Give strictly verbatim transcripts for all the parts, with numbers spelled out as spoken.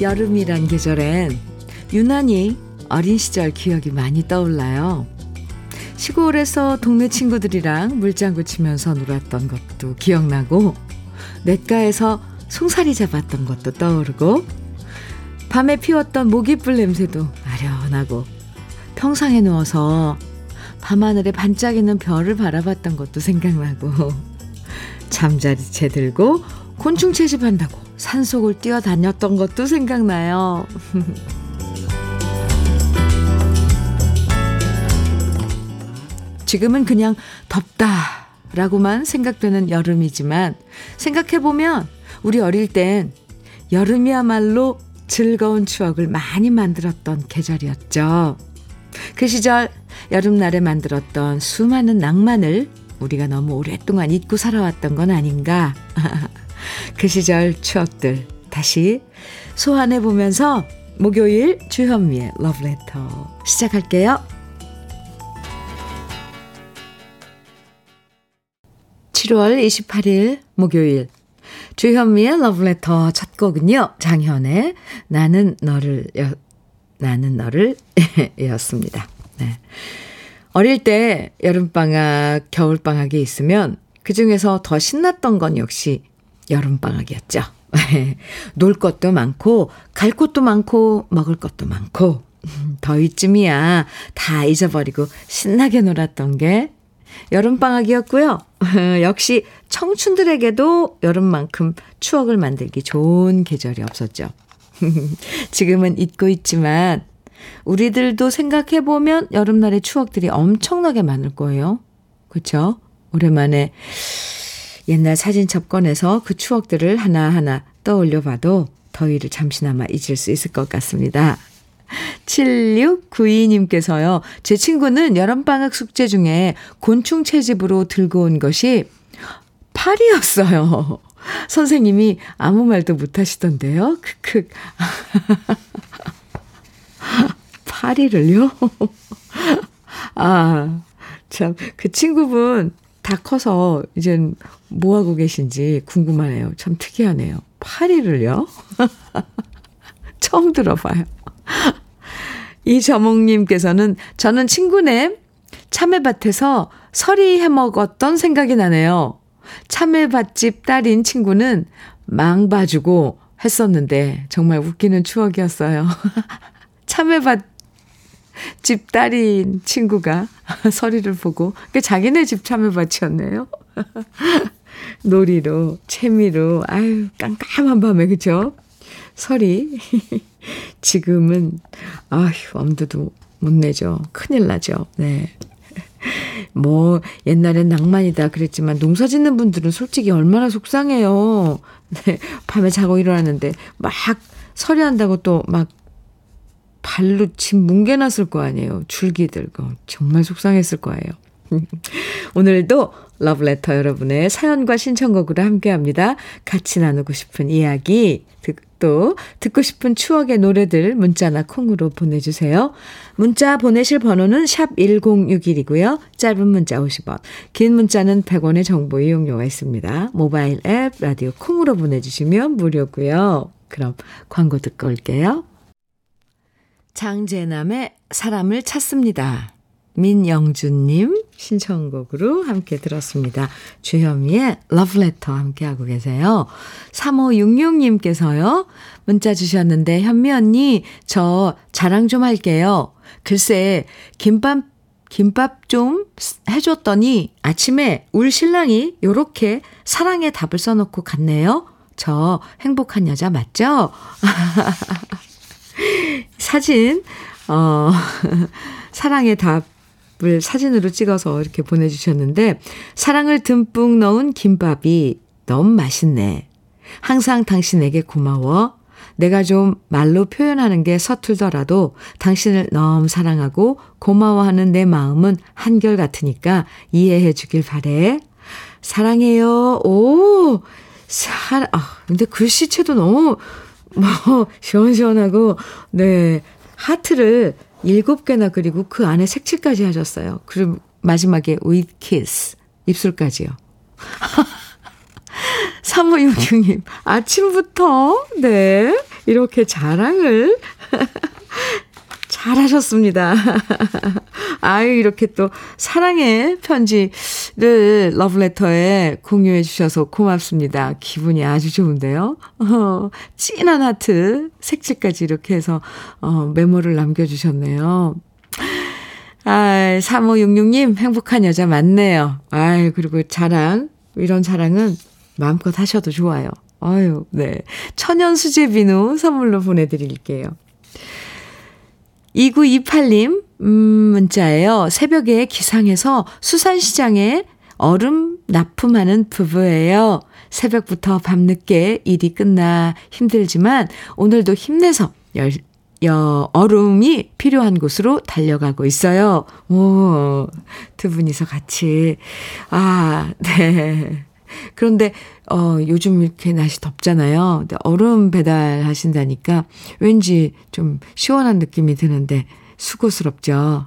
여름이란 계절엔 유난히 어린 시절 기억이 많이 떠올라요. 시골에서 동네 친구들이랑 물장구 치면서 놀았던 것도 기억나고, 냇가에서 송사리 잡았던 것도 떠오르고, 밤에 피웠던 모깃불 냄새도 아련하고, 평상에 누워서 밤하늘에 반짝이는 별을 바라봤던 것도 생각나고, 잠자리 채들고 곤충 채집한다고 산속을 뛰어다녔던 것도 생각나요. 지금은 그냥 덥다라고만 생각되는 여름이지만, 생각해보면 우리 어릴 땐 여름이야말로 즐거운 추억을 많이 만들었던 계절이었죠. 그 시절 여름날에 만들었던 수많은 낭만을 우리가 너무 오랫동안 잊고 살아왔던 건 아닌가. 그 시절 추억들 다시 소환해보면서 목요일 주현미의 러브레터 시작할게요. 칠월 이십팔일 목요일 주현미의 러브레터 첫 곡은요, 장현의 나는 너를 여, 나는 너를 였습니다. 네. 어릴 때 여름방학, 겨울방학이 있으면 그중에서 더 신났던 건 역시 여름방학이었죠. 놀 것도 많고 갈 곳도 많고 먹을 것도 많고, 더위쯤이야 다 잊어버리고 신나게 놀았던 게 여름방학이었고요. 역시 청춘들에게도 여름만큼 추억을 만들기 좋은 계절이 없었죠. 지금은 잊고 있지만 우리들도 생각해보면 여름날의 추억들이 엄청나게 많을 거예요. 그렇죠? 오랜만에 옛날 사진첩 꺼내서 그 추억들을 하나하나 떠올려봐도 더위를 잠시나마 잊을 수 있을 것 같습니다. 칠육구이님께서요. 제 친구는 여름방학 숙제 중에 곤충 채집으로 들고 온 것이 파리였어요. 선생님이 아무 말도 못하시던데요. 크크. 파리를요? 아, 참, 그 친구분 다 커서 이제 뭐하고 계신지 궁금하네요. 참 특이하네요. 파리를요? 처음 들어봐요. 이저몽님께서는 저는 친구네 참외밭에서 서리 해먹었던 생각이 나네요. 참외밭집 딸인 친구는 망봐주고 했었는데 정말 웃기는 추억이었어요. 참외밭집 딸인 친구가 서리를 보고, 그러니까 자기네 집 참외밭이었네요. 놀이로, 재미로, 아유 깜깜한 밤에, 그쵸? 서리. 지금은 아휴 엄두도 못 내죠. 큰일 나죠. 네. 뭐 옛날엔 낭만이다 그랬지만 농사 짓는 분들은 솔직히 얼마나 속상해요. 네. 밤에 자고 일어났는데 막 서리한다고 또 막 발로 침 뭉개놨을 거 아니에요. 줄기들. 정말 속상했을 거예요. 오늘도 러브레터 여러분의 사연과 신청곡으로 함께합니다. 같이 나누고 싶은 이야기, 또 듣고 싶은 추억의 노래들 문자나 콩으로 보내주세요. 문자 보내실 번호는 샵 일공육일이고요. 짧은 문자 오십 원, 긴 문자는 백 원의 정보 이용료가 있습니다. 모바일 앱 라디오 콩으로 보내주시면 무료고요. 그럼 광고 듣고 올게요. 장재남의 사람을 찾습니다. 민영준님 신청곡으로 함께 들었습니다. 주현미의 러브레터 함께하고 계세요. 삼오육육님께서요. 문자 주셨는데 현미 언니 저 자랑 좀 할게요. 글쎄 김밥, 김밥 좀 해줬더니 아침에 울 신랑이 요렇게 사랑의 답을 써놓고 갔네요. 저 행복한 여자 맞죠? 사진 어 사랑의 답 을 사진으로 찍어서 이렇게 보내주셨는데, 사랑을 듬뿍 넣은 김밥이 너무 맛있네. 항상 당신에게 고마워. 내가 좀 말로 표현하는 게 서툴더라도 당신을 너무 사랑하고 고마워하는 내 마음은 한결같으니까 이해해 주길 바래. 사랑해요. 오, 사랑. 아, 근데 글씨체도 너무 뭐 시원시원하고, 네, 하트를 일곱 개나 그리고 그 안에 색칠까지 하셨어요. 그리고 마지막에 with kiss 입술까지요. 삼오육육님 아침부터 네 이렇게 자랑을 잘하셨습니다. 아유, 이렇게 또 사랑의 편지를 러브레터에 공유해 주셔서 고맙습니다. 기분이 아주 좋은데요. 어, 진한 하트 색칠까지 이렇게 해서 어, 메모를 남겨주셨네요. 아, 삼오육육 님 행복한 여자 맞네요. 아유, 그리고 자랑, 이런 자랑은 마음껏 하셔도 좋아요. 아유, 네. 천연 수제 비누 선물로 보내드릴게요. 이구이팔 님 음, 문자예요. 새벽에 기상해서 수산시장에 얼음 납품하는 부부예요. 새벽부터 밤늦게 일이 끝나 힘들지만 오늘도 힘내서 열, 여, 얼음이 필요한 곳으로 달려가고 있어요. 오, 두 분이서 같이. 아, 네. 그런데 어, 요즘 이렇게 날씨 덥잖아요. 근데 얼음 배달하신다니까 왠지 좀 시원한 느낌이 드는데 수고스럽죠.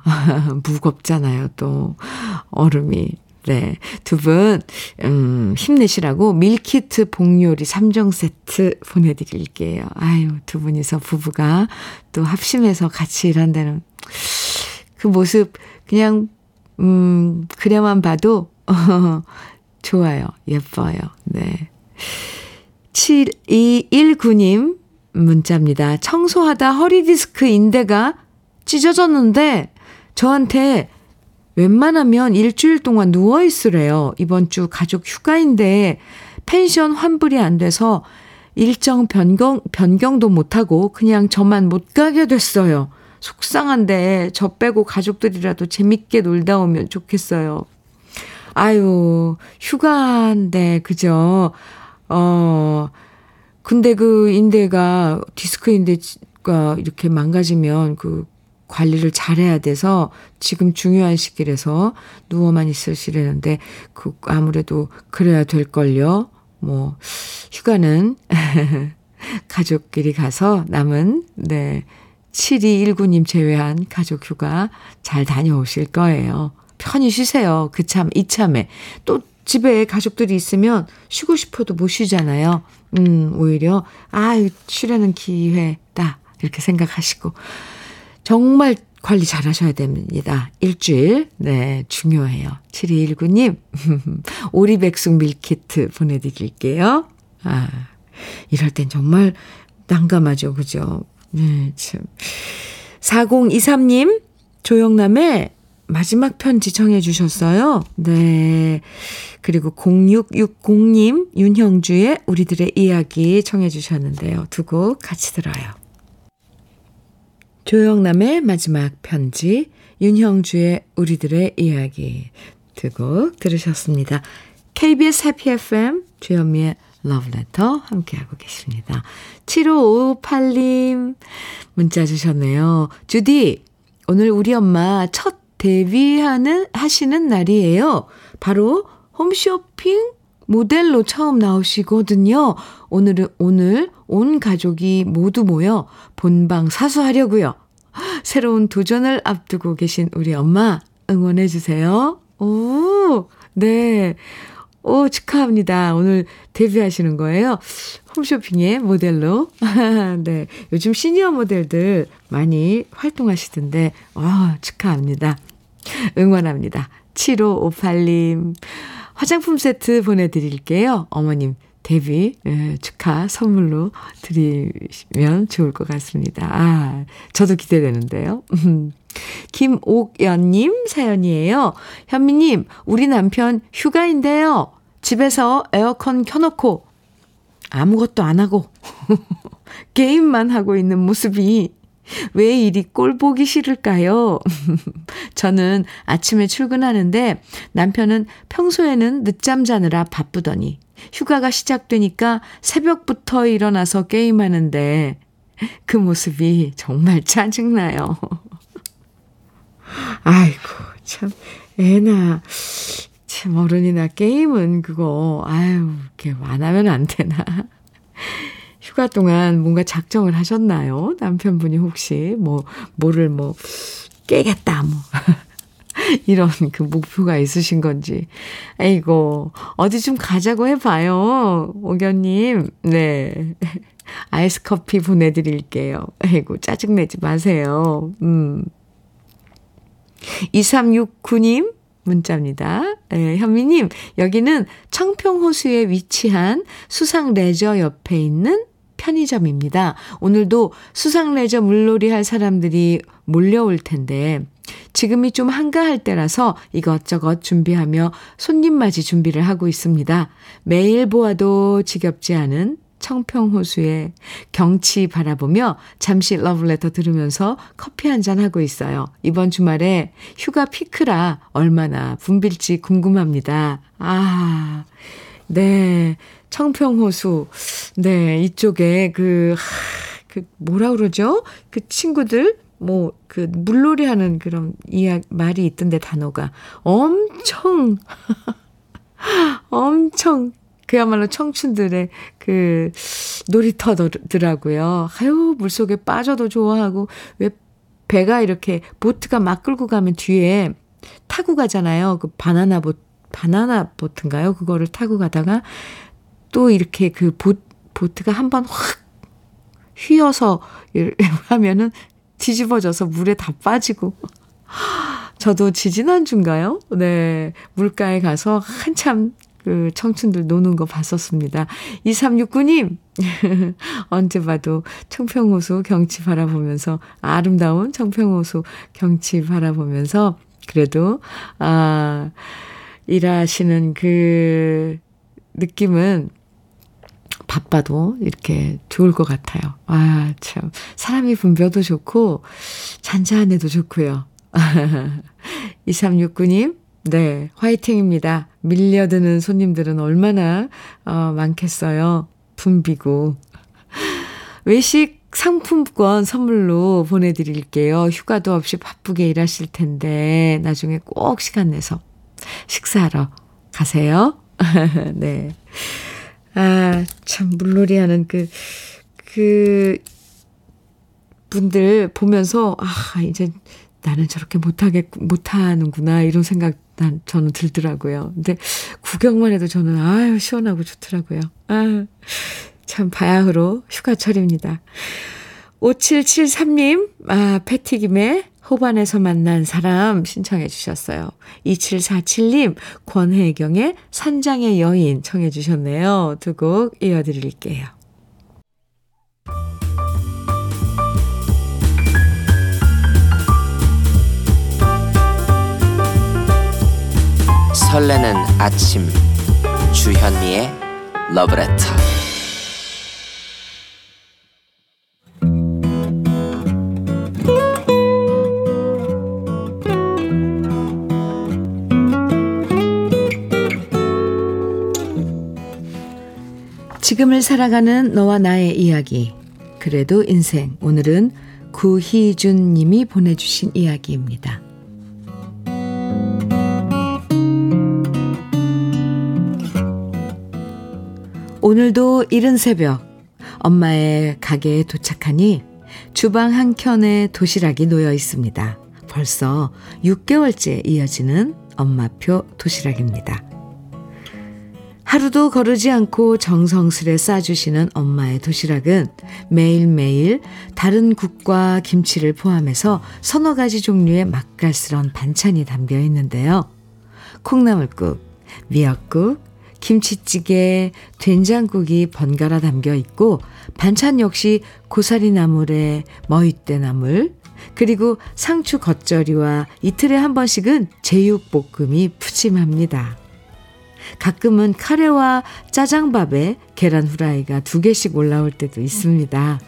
무겁잖아요, 또 얼음이. 네, 두 분 음, 힘내시라고 밀키트 복요리 삼 종 세트 보내드릴게요. 아유, 두 분이서 부부가 또 합심해서 같이 일한다는 그 모습 그냥 음, 그려만 봐도 좋아요. 예뻐요. 네. 칠이일구 님 문자입니다. 청소하다 허리디스크 인대가 찢어졌는데 저한테 웬만하면 일주일 동안 누워있으래요. 이번 주 가족 휴가인데 펜션 환불이 안 돼서 일정 변경, 변경도 못하고 그냥 저만 못 가게 됐어요. 속상한데 저 빼고 가족들이라도 재밌게 놀다 오면 좋겠어요. 아유, 휴가인데, 그죠? 어, 근데 그 인대가, 디스크 인대가 이렇게 망가지면 그 관리를 잘해야 돼서 지금 중요한 시기라서 누워만 있으시려는데, 그, 아무래도 그래야 될걸요? 뭐, 휴가는 가족끼리 가서 남은, 네, 칠이일구 님 제외한 가족 휴가 잘 다녀오실 거예요. 편히 쉬세요. 그참 이참에 또 집에 가족들이 있으면 쉬고 싶어도 못 쉬잖아요. 음, 오히려 아, 쉬려는 기회다 이렇게 생각하시고 정말 관리 잘하셔야 됩니다. 일주일, 네, 중요해요. 칠이일구 님 오리백숙 밀키트 보내드릴게요. 아, 이럴 땐 정말 난감하죠, 그죠? 네, 참. 사공이삼 님 조영남의 마지막 편지 청해 주셨어요. 네. 그리고 공육육공 님 윤형주의 우리들의 이야기 청해 주셨는데요. 두 곡 같이 들어요. 조영남의 마지막 편지, 윤형주의 우리들의 이야기 두 곡 들으셨습니다. 케이비에스 해피 에프엠 주현미의 러브레터 함께하고 계십니다. 칠오오팔 님 문자 주셨네요. 주디, 오늘 우리 엄마 첫 데뷔하는 하시는 날이에요. 바로 홈쇼핑 모델로 처음 나오시거든요. 오늘은 오늘 온 가족이 모두 모여 본방 사수하려고요. 새로운 도전을 앞두고 계신 우리 엄마 응원해 주세요. 오, 네. 오, 축하합니다. 오늘 데뷔하시는 거예요. 홈쇼핑의 모델로. 네. 요즘 시니어 모델들 많이 활동하시던데, 와, 축하합니다. 응원합니다. 칠오오팔 님, 화장품 세트 보내드릴게요. 어머님 데뷔 축하 선물로 드리면 좋을 것 같습니다. 아, 저도 기대되는데요. 김옥연님 사연이에요. 현미님, 우리 남편 휴가인데요. 집에서 에어컨 켜놓고 아무것도 안 하고 게임만 하고 있는 모습이 왜 이리 꼴보기 싫을까요? 저는 아침에 출근하는데 남편은 평소에는 늦잠 자느라 바쁘더니 휴가가 시작되니까 새벽부터 일어나서 게임하는데 그 모습이 정말 짜증나요. 아이고, 참, 애나, 참, 어른이나 게임은 그거, 아유, 이렇게 안 하면 안 되나. 휴가 동안 뭔가 작정을 하셨나요? 남편분이 혹시, 뭐, 뭐를 뭐, 깨겠다, 뭐. 이런 그 목표가 있으신 건지. 아이고, 어디 좀 가자고 해봐요, 오견님. 네. 아이스 커피 보내드릴게요. 아이고, 짜증내지 마세요. 음. 이삼육구 님 문자입니다. 네, 현미님, 여기는 청평호수에 위치한 수상레저 옆에 있는 편의점입니다. 오늘도 수상레저 물놀이 할 사람들이 몰려올 텐데 지금이 좀 한가할 때라서 이것저것 준비하며 손님 맞이 준비를 하고 있습니다. 매일 보아도 지겹지 않은 청평호수의 경치 바라보며 잠시 러브레터 들으면서 커피 한잔 하고 있어요. 이번 주말에 휴가 피크라 얼마나 붐빌지 궁금합니다. 아, 네. 청평호수. 네. 이쪽에 그, 하, 그 뭐라 그러죠? 그 친구들, 뭐, 그 물놀이 하는 그런 이야기, 말이 있던데 단어가. 엄청, 엄청. 그야말로 청춘들의 그 놀이터더라고요. 아유, 물속에 빠져도 좋아하고, 왜 배가 이렇게 보트가 막 끌고 가면 뒤에 타고 가잖아요. 그 바나나 보, 바나나 보트인가요? 그거를 타고 가다가 또 이렇게 그 보, 보트가 한 번 확 휘어서 하면은 뒤집어져서 물에 다 빠지고. 저도 지지난주인가요? 네. 물가에 가서 한참 그 청춘들 노는 거 봤었습니다. 이삼육구 님 언제 봐도 청평호수 경치 바라보면서 아름다운 청평호수 경치 바라보면서 그래도 아, 일하시는 그 느낌은 바빠도 이렇게 좋을 것 같아요. 아, 참 사람이 붐벼도 좋고 잔잔해도 좋고요. 이삼육구 님 네, 화이팅입니다. 밀려드는 손님들은 얼마나 어, 많겠어요. 붐비고. 외식 상품권 선물로 보내드릴게요. 휴가도 없이 바쁘게 일하실 텐데 나중에 꼭 시간 내서 식사하러 가세요. 네. 아, 참 물놀이 하는 그, 그 분들 보면서 아, 이제 나는 저렇게 못하게, 못하는구나, 이런 생각 난, 저는 들더라고요. 근데 구경만 해도 저는, 아유, 시원하고 좋더라고요. 아, 참, 바야흐로 휴가철입니다. 오칠칠삼 님, 아, 패티김의 호반에서 만난 사람 신청해 주셨어요. 이칠사칠 님, 권혜경의 산장의 여인 청해 주셨네요. 두 곡 이어드릴게요. 설레는 아침 주현미의 러브레터. 지금을 살아가는 너와 나의 이야기. 그래도 인생. 오늘은 구희준 님이 보내주신 이야기입니다. 오늘도 이른 새벽 엄마의 가게에 도착하니 주방 한켠에 도시락이 놓여 있습니다. 벌써 육 개월째 이어지는 엄마표 도시락입니다. 하루도 거르지 않고 정성스레 싸주시는 엄마의 도시락은 매일매일 다른 국과 김치를 포함해서 서너 가지 종류의 맛깔스러운 반찬이 담겨 있는데요. 콩나물국, 미역국, 김치찌개, 된장국이 번갈아 담겨 있고 반찬 역시 고사리 나물에 머윗대 나물, 그리고 상추 겉절이와 이틀에 한 번씩은 제육볶음이 푸짐합니다. 가끔은 카레와 짜장밥에 계란 후라이가 두 개씩 올라올 때도 있습니다.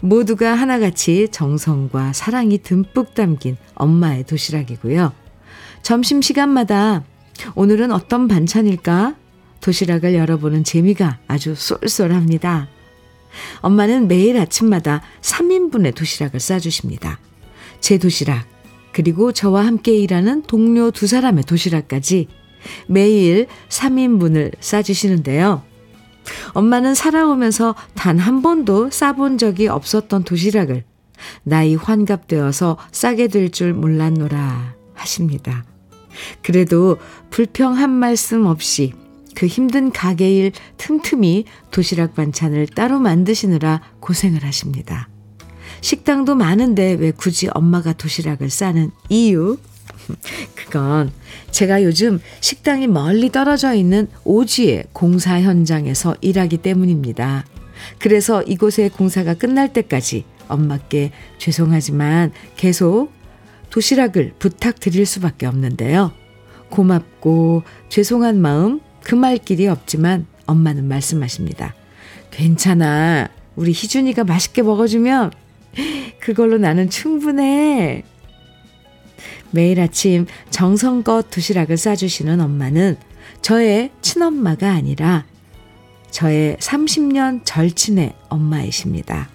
모두가 하나같이 정성과 사랑이 듬뿍 담긴 엄마의 도시락이고요. 점심시간마다 오늘은 어떤 반찬일까? 도시락을 열어보는 재미가 아주 쏠쏠합니다. 엄마는 매일 아침마다 삼 인분의 도시락을 싸주십니다. 제 도시락, 그리고 저와 함께 일하는 동료 두 사람의 도시락까지 매일 삼 인분을 싸주시는데요. 엄마는 살아오면서 단 한 번도 싸본 적이 없었던 도시락을 나이 환갑되어서 싸게 될 줄 몰랐노라 하십니다. 그래도 불평 한 말씀 없이 그 힘든 가게일 틈틈이 도시락 반찬을 따로 만드시느라 고생을 하십니다. 식당도 많은데 왜 굳이 엄마가 도시락을 싸는 이유? 그건 제가 요즘 식당이 멀리 떨어져 있는 오지의 공사 현장에서 일하기 때문입니다. 그래서 이곳의 공사가 끝날 때까지 엄마께 죄송하지만 계속 도시락을 부탁드릴 수밖에 없는데요. 고맙고 죄송한 마음 그 말 길이 없지만 엄마는 말씀하십니다. 괜찮아. 우리 희준이가 맛있게 먹어주면 그걸로 나는 충분해. 매일 아침 정성껏 도시락을 싸주시는 엄마는 저의 친엄마가 아니라 저의 삼십 년 절친의 엄마이십니다.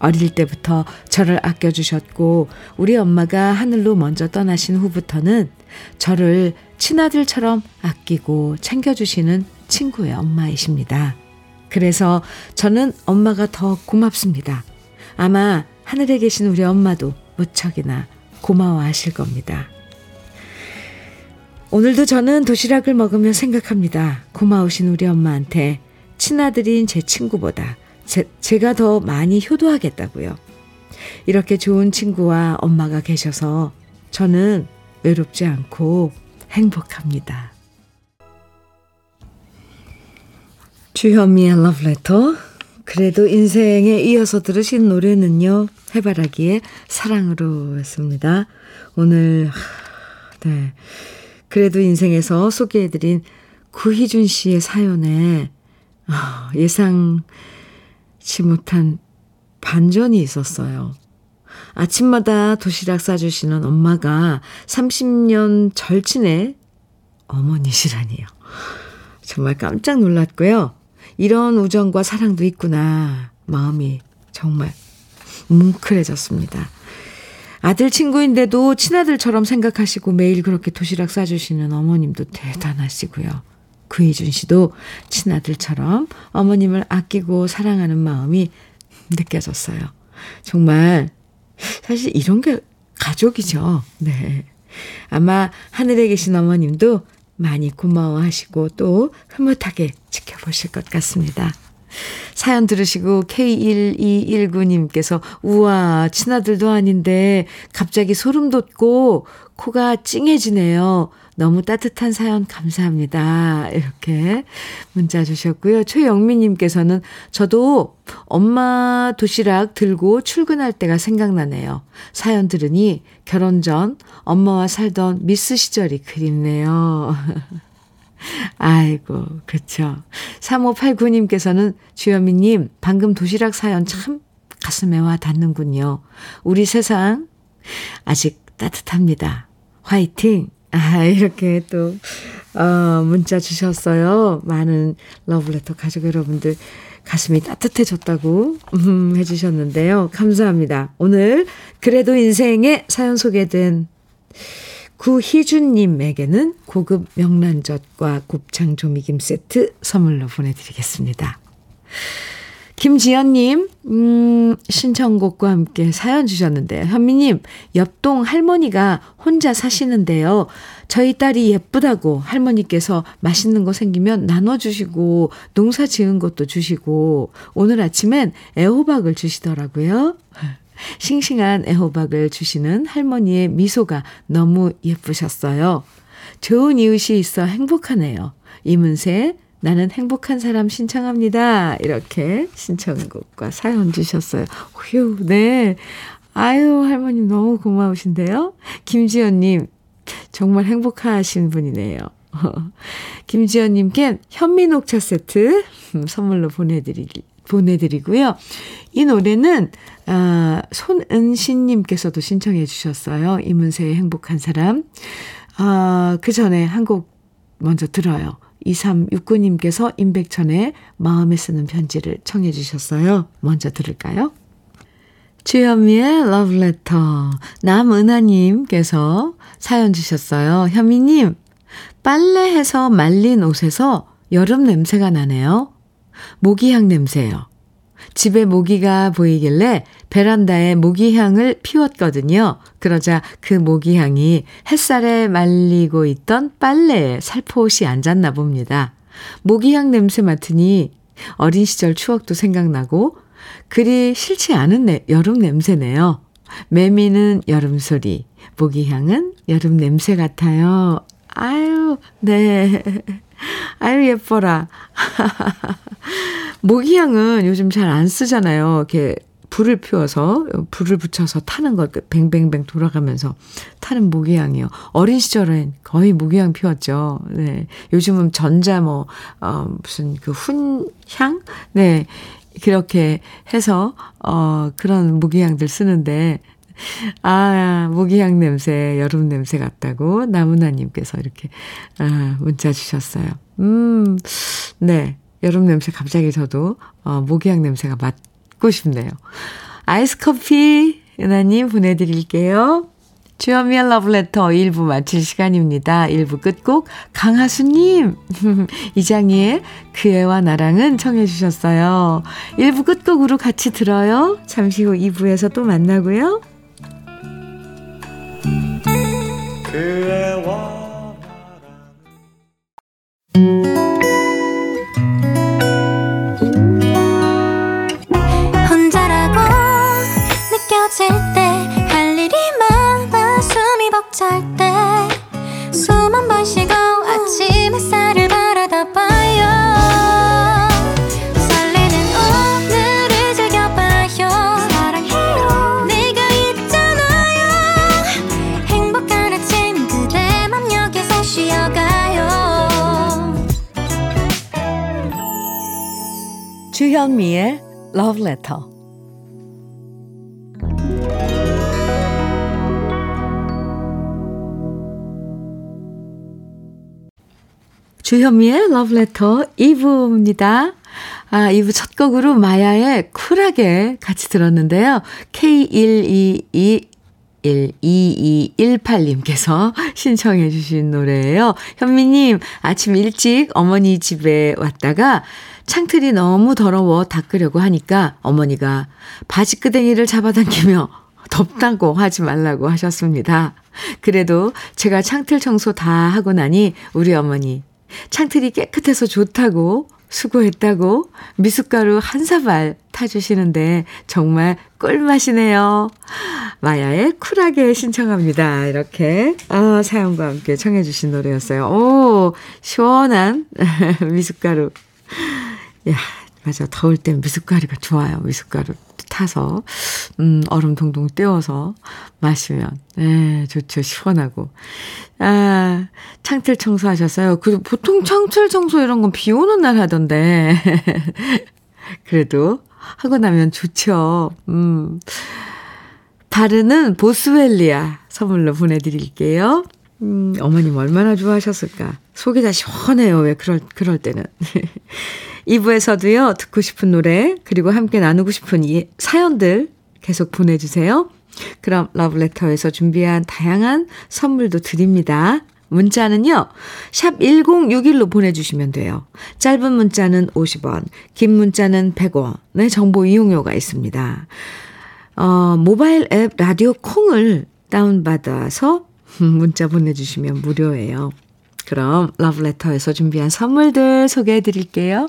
어릴 때부터 저를 아껴주셨고 우리 엄마가 하늘로 먼저 떠나신 후부터는 저를 친아들처럼 아끼고 챙겨주시는 친구의 엄마이십니다. 그래서 저는 엄마가 더 고맙습니다. 아마 하늘에 계신 우리 엄마도 무척이나 고마워하실 겁니다. 오늘도 저는 도시락을 먹으며 생각합니다. 고마우신 우리 엄마한테 친아들인 제 친구보다 제, 제가 더 많이 효도하겠다고요. 이렇게 좋은 친구와 엄마가 계셔서 저는 외롭지 않고 행복합니다. 주현미의 러브레터. 그래도 인생에 이어서 들으신 노래는요, 해바라기의 사랑으로 했습니다. 오늘 네 그래도 인생에서 소개해드린 구희준 씨의 사연에 예상치 못한 반전이 있었어요. 아침마다 도시락 싸주시는 엄마가 삼십 년 절친의 어머니시라니요. 정말 깜짝 놀랐고요. 이런 우정과 사랑도 있구나. 마음이 정말 뭉클해졌습니다. 아들 친구인데도 친아들처럼 생각하시고 매일 그렇게 도시락 싸주시는 어머님도 대단하시고요. 구희준 씨도 친아들처럼 어머님을 아끼고 사랑하는 마음이 느껴졌어요. 정말 사실 이런 게 가족이죠. 네. 아마 하늘에 계신 어머님도 많이 고마워하시고 또 흐뭇하게 지켜보실 것 같습니다. 사연 들으시고 케이 일이일구 님께서 우와 친아들도 아닌데 갑자기 소름 돋고 코가 찡해지네요. 너무 따뜻한 사연 감사합니다. 이렇게 문자 주셨고요. 최영미 님께서는 저도 엄마 도시락 들고 출근할 때가 생각나네요. 사연 들으니 결혼 전 엄마와 살던 미스 시절이 그립네요. 아이고 그렇죠. 삼오팔구 님께서는 주현미님 방금 도시락 사연 참 가슴에 와 닿는군요. 우리 세상 아직 따뜻합니다. 화이팅. 아, 이렇게 또 어, 문자 주셨어요. 많은 러브레터 가족 여러분들 가슴이 따뜻해졌다고 음, 해주셨는데요. 감사합니다. 오늘 그래도 인생에 사연 소개된 구희준님에게는 고급 명란젓과 곱창 조미김 세트 선물로 보내드리겠습니다. 김지연님 음, 신청곡과 함께 사연 주셨는데요. 현미님 옆동 할머니가 혼자 사시는데요. 저희 딸이 예쁘다고 할머니께서 맛있는 거 생기면 나눠주시고 농사 지은 것도 주시고 오늘 아침엔 애호박을 주시더라고요. 싱싱한 애호박을 주시는 할머니의 미소가 너무 예쁘셨어요. 좋은 이웃이 있어 행복하네요. 이문세 나는 행복한 사람 신청합니다. 이렇게 신청곡과 사연 주셨어요. 휴, 네. 아유 할머님 너무 고마우신데요. 김지연님 정말 행복하신 분이네요. 김지연님께 현미녹차 세트 선물로 보내드리기 보내드리고요. 이 노래는 아, 손은신님께서도 신청해 주셨어요. 이문세의 행복한 사람. 아, 그 전에 한 곡 먼저 들어요. 이삼육구 님께서 임백천의 마음에 쓰는 편지를 청해 주셨어요. 먼저 들을까요? 주현미의 러브레터. 남은하님께서 사연 주셨어요. 현미님 빨래해서 말린 옷에서 여름 냄새가 나네요. 모기향 냄새요. 집에 모기가 보이길래 베란다에 모기향을 피웠거든요. 그러자 그 모기향이 햇살에 말리고 있던 빨래에 살포시 앉았나 봅니다. 모기향 냄새 맡으니 어린 시절 추억도 생각나고 그리 싫지 않은 내, 여름 냄새네요. 매미는 여름 소리, 모기향은 여름 냄새 같아요. 아유, 네. 아유, 예뻐라. 모기향은 요즘 잘 안 쓰잖아요. 이렇게 불을 피워서, 불을 붙여서 타는 걸 뱅뱅뱅 돌아가면서 타는 모기향이요. 어린 시절엔 거의 모기향 피웠죠. 네. 요즘은 전자 뭐, 어, 무슨 그 훈향? 네. 그렇게 해서, 어, 그런 모기향들 쓰는데, 아, 모기향 냄새, 여름 냄새 같다고 나무나님께서 이렇게, 아, 문자 주셨어요. 음, 네. 여름 냄새 갑자기 저도, 어, 모기향 냄새가 맡고 싶네요. 아이스 커피, 은하님 보내드릴게요. 주현미의 러브레터 일 부 마칠 시간입니다. 일 부 끝곡 강하수님 이장희의 그애와 나랑은 청해 주셨어요. 일 부 끝곡으로 같이 들어요. 잠시 후 이 부에서 또 만나고요. 그애와 나랑 혼자라고 느껴질 때 잘 때 숨 한 번 쉬고 아침 햇살을 바라다 봐요. 설레는 오늘을 즐겨봐요. 사랑해요. 내가 있잖아요. 행복한 아침 그대 맘 여기서 쉬어가요. 주현미의 Love Letter. 주현미의 러브레터 이 부입니다. 아, 이 부 첫 곡으로 마야의 쿨하게 같이 들었는데요. 케이 일이이 일이이일팔님께서 신청해 주신 노래예요. 현미님, 아침 일찍 어머니 집에 왔다가 창틀이 너무 더러워 닦으려고 하니까 어머니가 바지끄댕이를 잡아당기며 덥다고 하지 말라고 하셨습니다. 그래도 제가 창틀 청소 다 하고 나니 우리 어머니 창틀이 깨끗해서 좋다고 수고했다고 미숫가루 한 사발 타주시는데 정말 꿀맛이네요. 마야의 쿨하게 신청합니다. 이렇게 어, 사연과 함께 청해 주신 노래였어요. 오, 시원한 미숫가루. 야, 맞아. 더울 땐 미숫가루가 좋아요. 미숫가루 타서 음, 얼음 동동 떼워서 마시면 예, 좋죠. 시원하고. 아, 창틀 청소하셨어요. 그 보통 창틀 청소 이런 건 비 오는 날 하던데. 그래도 하고 나면 좋죠. 음. 바르는 보스웰리아 선물로 보내드릴게요. 음, 어머님 얼마나 좋아하셨을까. 속이 다 시원해요. 왜 그럴, 그럴 때는. 이 부에서도요. 듣고 싶은 노래 그리고 함께 나누고 싶은 이 사연들 계속 보내주세요. 그럼 러브레터에서 준비한 다양한 선물도 드립니다. 문자는요. 샵 일공육일로 보내주시면 돼요. 짧은 문자는 오십 원, 긴 문자는 백 원의 정보 이용료가 있습니다. 어, 모바일 앱 라디오 콩을 다운받아서 문자 보내주시면 무료예요. 그럼 러브레터에서 준비한 선물들 소개해드릴게요.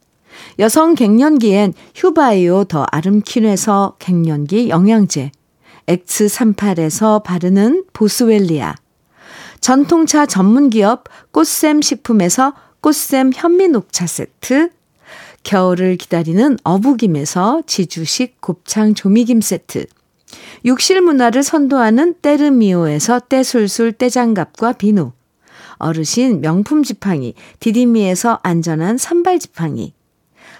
여성 갱년기엔 휴바이오 더 아름퀸에서 갱년기 영양제, 엑스 삼십팔에서 바르는 보스웰리아, 전통차 전문기업 꽃샘 식품에서 꽃샘 현미녹차 세트, 겨울을 기다리는 어부김에서 지주식 곱창 조미김 세트, 욕실 문화를 선도하는 때르미오에서 때술술 때장갑과 비누, 어르신 명품 지팡이 디디미에서 안전한 산발 지팡이,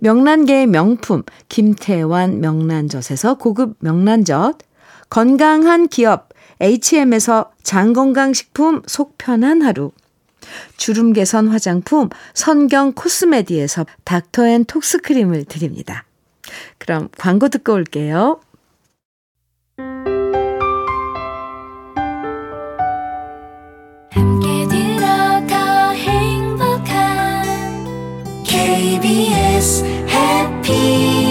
명란계의 명품 김태환 명란젓에서 고급 명란젓, 건강한 기업 에이치엠에서 장건강식품 속편한 하루, 주름개선 화장품 선경 코스메디에서 닥터앤톡스크림을 드립니다. 그럼 광고 듣고 올게요. 함께 들어가 행복한 케이비에스 해피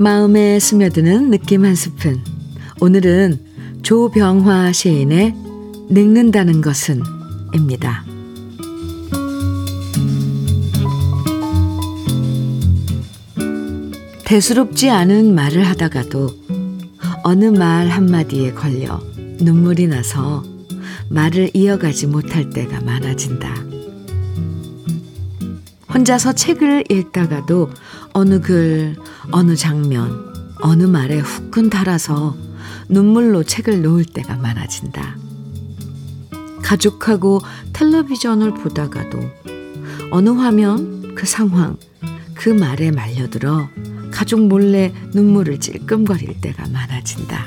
마음에 스며드는 느낌 한 스푼. 오늘은 조병화 시인의 늙는다는 것은 입니다. 대수롭지 않은 말을 하다가도 어느 말 한마디에 걸려 눈물이 나서 말을 이어가지 못할 때가 많아진다. 혼자서 책을 읽다가도 어느 글, 어느 장면, 어느 말에 후끈 달아서 눈물로 책을 놓을 때가 많아진다. 가족하고 텔레비전을 보다가도 어느 화면, 그 상황, 그 말에 말려들어 가족 몰래 눈물을 찔끔거릴 때가 많아진다.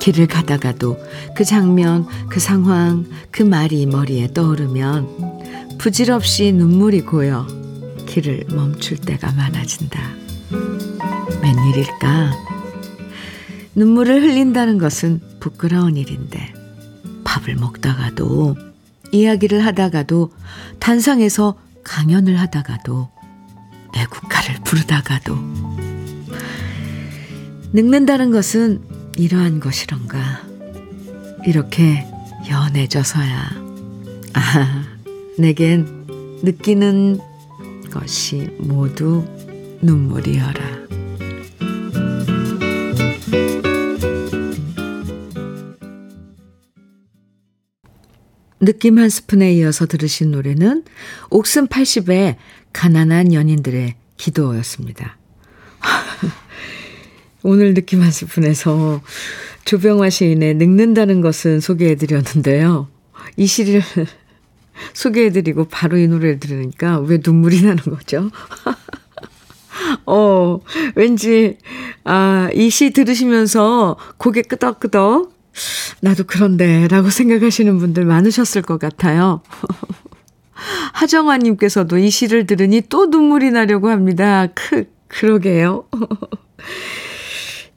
길을 가다가도 그 장면, 그 상황, 그 말이 머리에 떠오르면 부질없이 눈물이 고여 길을 멈출 때가 많아진다. 웬일일까? 눈물을 흘린다는 것은 부끄러운 일인데 밥을 먹다가도 이야기를 하다가도 단상에서 강연을 하다가도 애국가를 부르다가도 늙는다는 것은 이러한 것이런가. 이렇게 연해져서야 아, 내겐 느끼는 것이 모두 눈물이여라. 느낌 한 스푼에 이어서 들으신 노래는 옥슨 팔십의 가난한 연인들의 기도였습니다. 오늘 느낌 한 스푼에서 조병화 시인의 늙는다는 것은 소개해드렸는데요. 이 시를 소개해드리고 바로 이 노래를 들으니까 왜 눈물이 나는 거죠? 어, 왠지 아, 이 시 들으시면서 고개 끄덕끄덕 나도 그런데 라고 생각하시는 분들 많으셨을 것 같아요. 하정화님께서도 이 시를 들으니 또 눈물이 나려고 합니다. 크, 그러게요.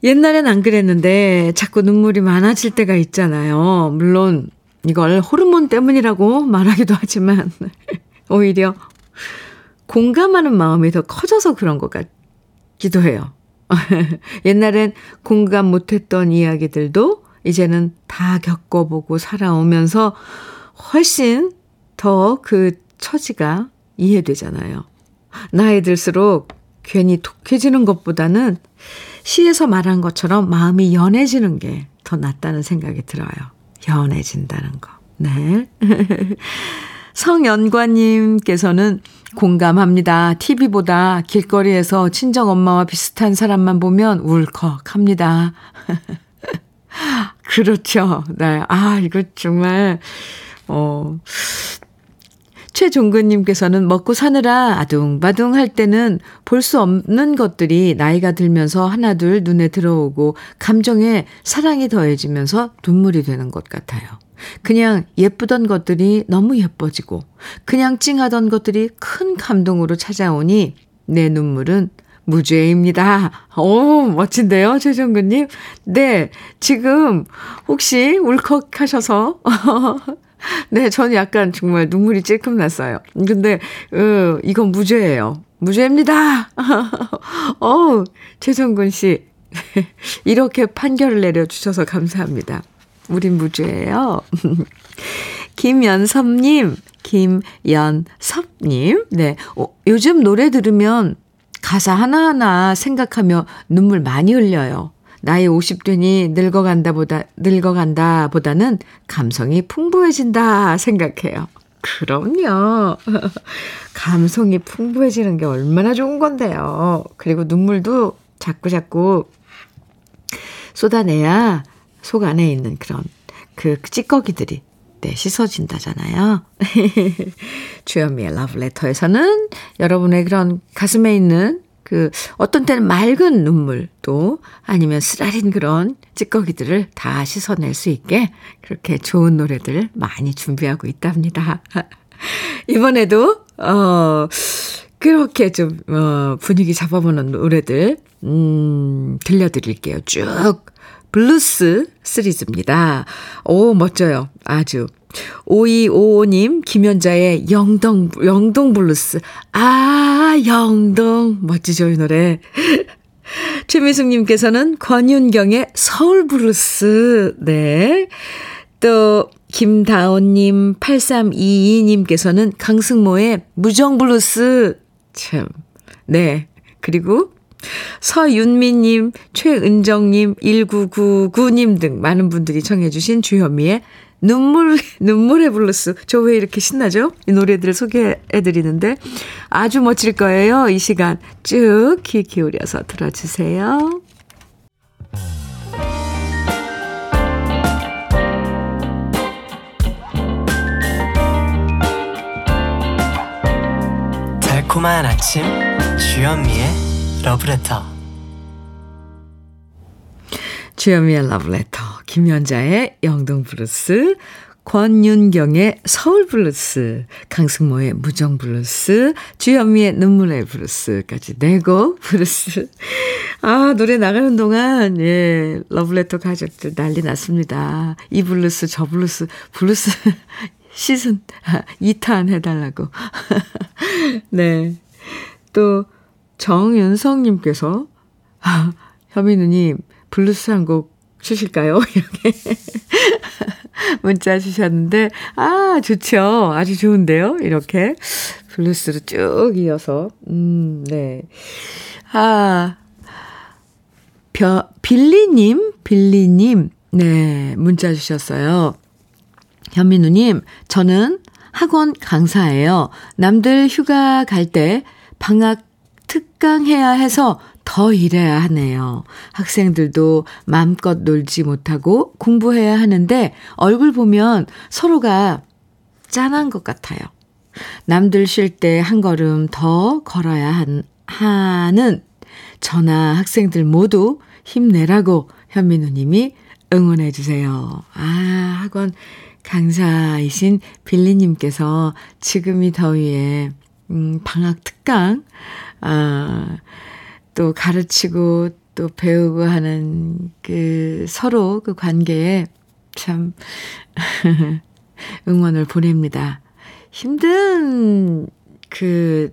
옛날엔 안 그랬는데 자꾸 눈물이 많아질 때가 있잖아요. 물론 이걸 호르몬 때문이라고 말하기도 하지만 오히려 공감하는 마음이 더 커져서 그런 것 같기도 해요. 옛날엔 공감 못했던 이야기들도 이제는 다 겪어보고 살아오면서 훨씬 더 그 처지가 이해되잖아요. 나이 들수록 괜히 독해지는 것보다는 시에서 말한 것처럼 마음이 연해지는 게 더 낫다는 생각이 들어요. 연해진다는 거. 네. 성연관님께서는 공감합니다. 티비보다 길거리에서 친정엄마와 비슷한 사람만 보면 울컥합니다. 그렇죠. 네. 아, 이거 정말, 어, 최종근님께서는 먹고 사느라 아둥바둥 할 때는 볼 수 없는 것들이 나이가 들면서 하나둘 눈에 들어오고 감정에 사랑이 더해지면서 눈물이 되는 것 같아요. 그냥 예쁘던 것들이 너무 예뻐지고 그냥 찡하던 것들이 큰 감동으로 찾아오니 내 눈물은 무죄입니다. 오, 멋진데요, 최종근님. 네, 지금 혹시 울컥하셔서 네, 저는 약간 정말 눈물이 찔끔 났어요. 근데 으, 이건 무죄예요. 무죄입니다. 어, 최정근 씨 이렇게 판결을 내려주셔서 감사합니다. 우린 무죄예요. 김연섭님, 김연섭님. 네. 어, 요즘 노래 들으면 가사 하나하나 생각하며 눈물 많이 흘려요. 나이 오십 되니 늙어간다 보다, 늙어간다 보다는 감성이 풍부해진다 생각해요. 그럼요. 감성이 풍부해지는 게 얼마나 좋은 건데요. 그리고 눈물도 자꾸자꾸 쏟아내야 속 안에 있는 그런 그 찌꺼기들이 네, 씻어진다잖아요. 주현미의 러브레터에서는 여러분의 그런 가슴에 있는 그 어떤 때는 맑은 눈물도 아니면 쓰라린 그런 찌꺼기들을 다 씻어낼 수 있게 그렇게 좋은 노래들 많이 준비하고 있답니다. 이번에도 어 그렇게 좀 어, 분위기 잡아보는 노래들 음, 들려드릴게요. 쭉 블루스 시리즈입니다. 오, 멋져요. 아주. 오이오오님, 김연자의 영동, 영동 블루스. 아, 영동. 멋지죠, 이 노래. 최미숙님께서는 권윤경의 서울 블루스. 네. 또, 김다온님, 팔삼이이님께서는 강승모의 무정 블루스. 참. 네. 그리고, 서윤미님, 최은정님, 일구구구님 등 많은 분들이 청해 주신 주현미의 눈물, 눈물의 블루스. 저 왜 이렇게 신나죠? 이 노래들을 소개해드리는데 아주 멋질 거예요. 이 시간 쭉 귀 기울여서 들어주세요. 달콤한 아침 주현미의 러브레터. 주현미의 러브레터, 김연자의 영동블루스, 권윤경의 서울블루스, 강승모의 무정블루스, 주현미의 눈물의 블루스까지 네 곡 블루스. 아, 노래 나가는 동안 예, 러브레터 가족들 난리 났습니다. 이 블루스 저 블루스 블루스 시즌 이 탄 해달라고. 네. 또 정윤성님께서 아, 현미 누님 블루스 한 곡 주실까요? 이렇게 문자 주셨는데 아 좋죠. 아주 좋은데요. 이렇게 블루스로 쭉 이어서 음, 네. 아 벼, 빌리님 빌리님 네 문자 주셨어요. 현미 누님 저는 학원 강사예요. 남들 휴가 갈 때 방학 특강해야 해서 더 일해야 하네요. 학생들도 마음껏 놀지 못하고 공부해야 하는데 얼굴 보면 서로가 짠한 것 같아요. 남들 쉴 때 한 걸음 더 걸어야 한, 하는 저나 학생들 모두 힘내라고 현미 누님이 응원해 주세요. 아, 학원 강사이신 빌리님께서 지금이 더위에 음, 방학 특강, 아, 또 가르치고 또 배우고 하는 그 서로 그 관계에 참 응원을 보냅니다. 힘든 그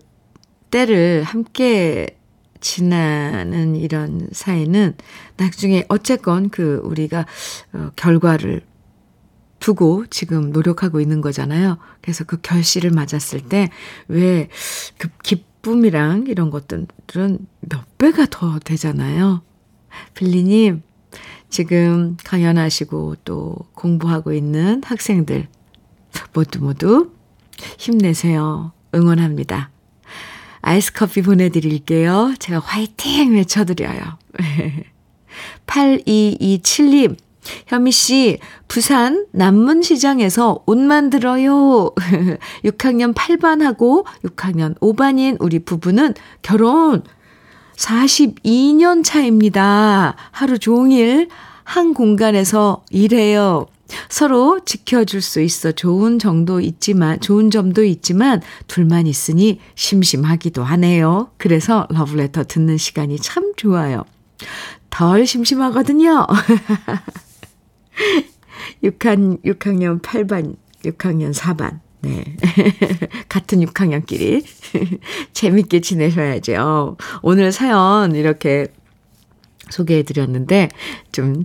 때를 함께 지나는 이런 사이는 나중에 어쨌건 그 우리가 결과를 두고 지금 노력하고 있는 거잖아요. 그래서 그 결실을 맞았을 때 왜 그 기쁨이랑 이런 것들은 몇 배가 더 되잖아요. 빌리님 지금 강연하시고 또 공부하고 있는 학생들 모두 모두 힘내세요. 응원합니다. 아이스 커피 보내드릴게요. 제가 화이팅 외쳐드려요. 팔이이칠님 현미 씨, 부산 남문시장에서 옷 만들어요. 육 학년 팔 반하고 육 학년 오 반인 우리 부부는 결혼 사십이 년 차입니다. 하루 종일 한 공간에서 일해요. 서로 지켜줄 수 있어 좋은 정도 있지만, 좋은 점도 있지만, 둘만 있으니 심심하기도 하네요. 그래서 러브레터 듣는 시간이 참 좋아요. 덜 심심하거든요. 육 학년 팔 반, 육 학년 사 반. 네. 같은 육 학년끼리. 재밌게 지내셔야죠. 오늘 사연 이렇게 소개해드렸는데, 좀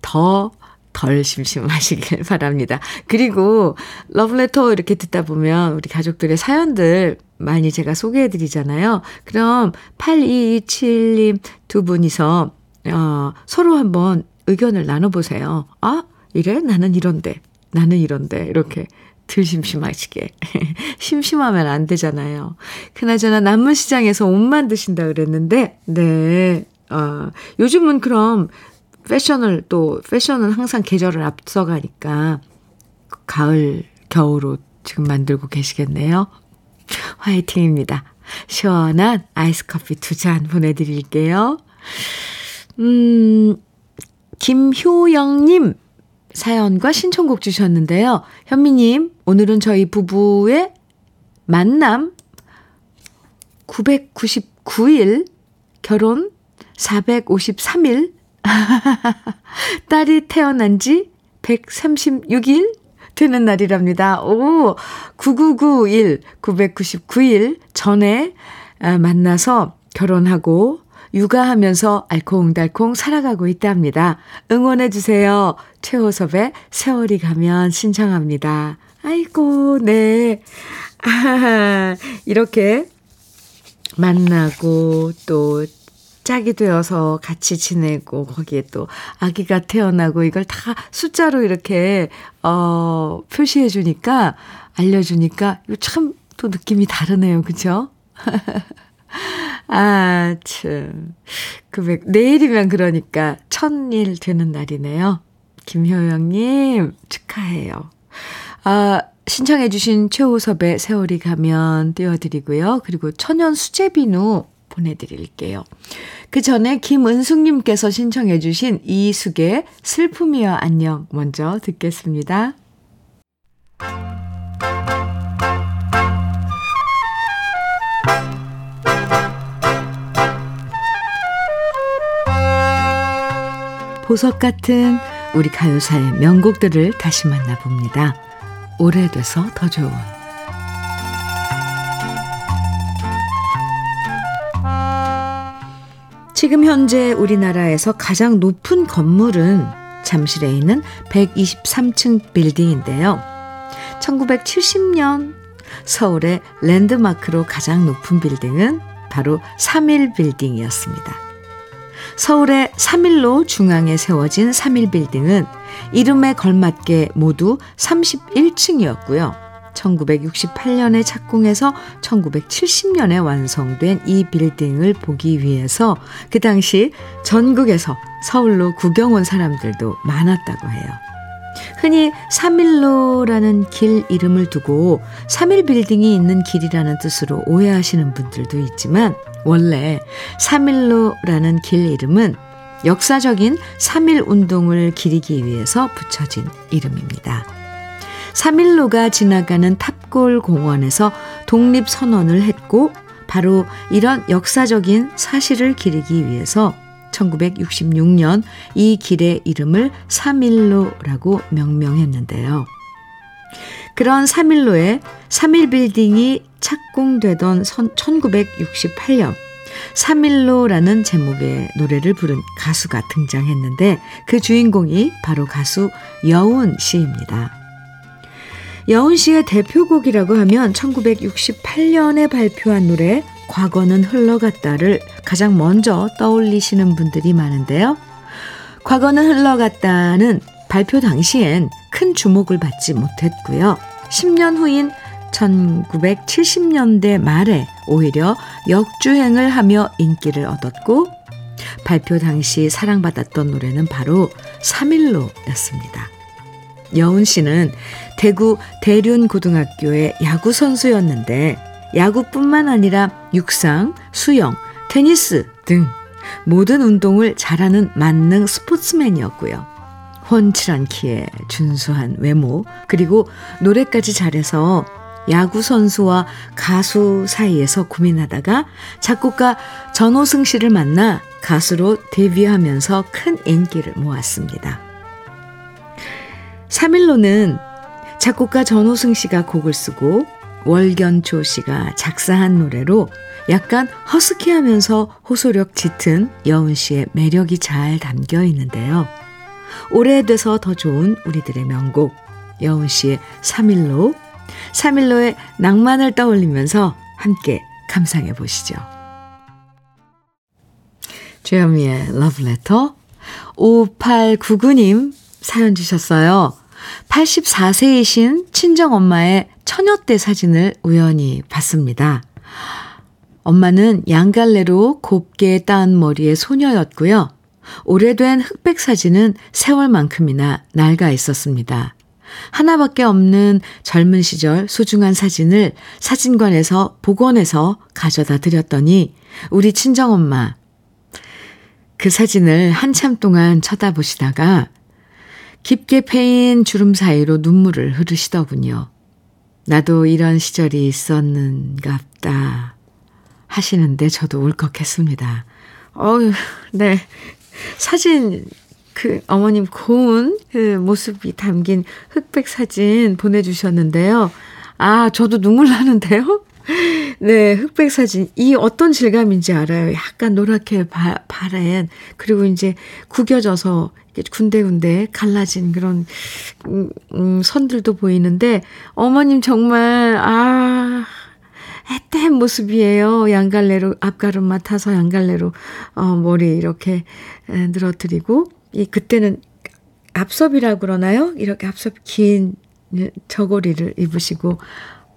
더 덜 심심하시길 바랍니다. 그리고 러브레터 이렇게 듣다 보면 우리 가족들의 사연들 많이 제가 소개해드리잖아요. 그럼 팔이이칠님 두 분이서 어, 서로 한번 의견을 나눠보세요. 아, 이래? 나는 이런데. 나는 이런데. 이렇게 덜 심심하시게. 심심하면 안 되잖아요. 그나저나 남문시장에서 옷만 드신다 그랬는데 네. 어, 요즘은 그럼 패션을 또 패션은 항상 계절을 앞서가니까 가을, 겨울 옷 지금 만들고 계시겠네요. 화이팅입니다. 시원한 아이스커피 두 잔 보내드릴게요. 음, 김효영님 사연과 신청곡 주셨는데요. 현미님, 오늘은 저희 부부의 만남 구백구십구 일, 결혼 사백오십삼 일, 딸이 태어난 지 백삼십육 일 되는 날이랍니다. 오, 구구구일, 구백구십구 일 전에 만나서 결혼하고 육아하면서 알콩달콩 살아가고 있답니다. 응원해주세요. 최호섭의 세월이 가면 신청합니다. 아이고, 네. 아하, 이렇게 만나고 또 짝이 되어서 같이 지내고 거기에 또 아기가 태어나고 이걸 다 숫자로 이렇게 어, 표시해 주니까 알려주니까 이거 참 또 느낌이 다르네요. 그렇죠? 아, 참. 그, 내일이면 그러니까 천일 되는 날이네요. 김효영님 축하해요. 아, 신청해 주신 최호섭의 세월이 가면 띄워드리고요. 그리고 천연 수제비누 보내드릴게요. 그 전에 김은숙님께서 신청해 주신 이숙의 슬픔이여 안녕 먼저 듣겠습니다. 보석 같은 우리 가요사의 명곡들을 다시 만나봅니다. 오래돼서 더 좋은 지금 현재 우리나라에서 가장 높은 건물은 잠실에 있는 백이십삼 층 빌딩인데요. 천구백칠십 년 서울의 랜드마크로 가장 높은 빌딩은 바로 삼일 빌딩이었습니다. 서울의 삼일로 중앙에 세워진 삼일 빌딩은 이름에 걸맞게 모두 삼십일 층이었고요. 천구백육십팔 년에 착공해서 천구백칠십 년에 완성된 이 빌딩을 보기 위해서 그 당시 전국에서 서울로 구경 온 사람들도 많았다고 해요. 흔히 삼일로라는 길 이름을 두고 삼일 빌딩이 있는 길이라는 뜻으로 오해하시는 분들도 있지만 원래 삼일로라는 길 이름은 역사적인 삼일 운동을 기리기 위해서 붙여진 이름입니다. 삼일로가 지나가는 탑골 공원에서 독립선언을 했고 바로 이런 역사적인 사실을 기리기 위해서 천구백육십육 년 이 길의 이름을 삼일로라고 명명했는데요. 그런 삼일로에 삼일 빌딩이 착공되던 천구백육십팔 년 삼일로라는 제목의 노래를 부른 가수가 등장했는데 그 주인공이 바로 가수 여운 씨입니다. 여운 씨의 대표곡이라고 하면 천구백육십팔 년에 발표한 노래 과거는 흘러갔다를 가장 먼저 떠올리시는 분들이 많은데요. 과거는 흘러갔다는 발표 당시엔 큰 주목을 받지 못했고요. 십 년 후인 천구백칠십 년대 말에 오히려 역주행을 하며 인기를 얻었고 발표 당시 사랑받았던 노래는 바로 삼일로였습니다. 여운 씨는 대구 대륜고등학교의 야구선수였는데 야구뿐만 아니라 육상, 수영, 테니스 등 모든 운동을 잘하는 만능 스포츠맨이었고요. 훤칠한 키에 준수한 외모 그리고 노래까지 잘해서 야구선수와 가수 사이에서 고민하다가 작곡가 전호승 씨를 만나 가수로 데뷔하면서 큰 인기를 모았습니다. 삼일로는 작곡가 전호승 씨가 곡을 쓰고 월견초 씨가 작사한 노래로 약간 허스키하면서 호소력 짙은 여운 씨의 매력이 잘 담겨 있는데요. 오래돼서 더 좋은 우리들의 명곡 여운 씨의 삼 일로, 삼 일로의 낭만을 떠올리면서 함께 감상해 보시죠. 주현미의 러브레터. 오팔구구 님 사연 주셨어요. 팔십사 세이신 친정엄마의 처녀 때 사진을 우연히 봤습니다. 엄마는 양갈래로 곱게 딴 머리의 소녀였고요. 오래된 흑백 사진은 세월만큼이나 낡아 있었습니다. 하나밖에 없는 젊은 시절 소중한 사진을 사진관에서 복원해서 가져다 드렸더니 우리 친정엄마, 그 사진을 한참 동안 쳐다보시다가 깊게 패인 주름 사이로 눈물을 흐르시더군요. 나도 이런 시절이 있었는갑다 하시는데 저도 울컥했습니다. 어휴, 네. 사진, 그 어머님 고운 그 모습이 담긴 흑백 사진 보내주셨는데요. 아, 저도 눈물 나는데요. 네, 흑백 사진. 이 어떤 질감인지 알아요. 약간 노랗게 바, 바랜, 그리고 이제 구겨져서 군데군데 갈라진 그런 음, 음, 선들도 보이는데, 어머님 정말 아 애태한 모습이에요. 양갈래로, 앞가름 맡아서 양갈래로 어, 머리 이렇게 에, 늘어뜨리고, 이 그때는 앞섭이라고 그러나요? 이렇게 앞섭 긴 저고리를 입으시고,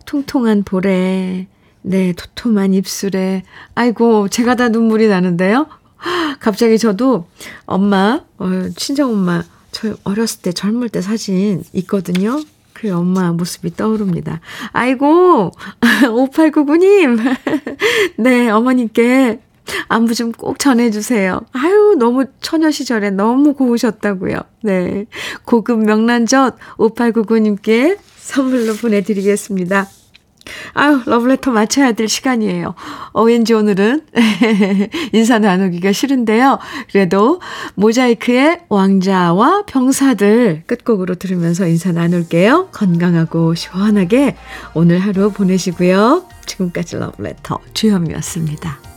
통통한 볼에, 네, 도톰한 입술에, 아이고, 제가 다 눈물이 나는데요. 갑자기 저도 엄마, 어, 친정엄마, 저 어렸을 때, 젊을 때 사진 있거든요. 그 엄마 모습이 떠오릅니다. 아이고, 오팔구구 님. 네, 어머님께 안부 좀 꼭 전해주세요. 아유, 너무 처녀 시절에 너무 고우셨다고요. 네, 고급 명란젓 오팔구구 님께 선물로 보내드리겠습니다. 아유, 러브레터 마쳐야 될 시간이에요. 어, 왠지 오늘은 인사 나누기가 싫은데요. 그래도 모자이크의 왕자와 병사들 끝곡으로 들으면서 인사 나눌게요. 건강하고 시원하게 오늘 하루 보내시고요. 지금까지 러브레터 주현미였습니다.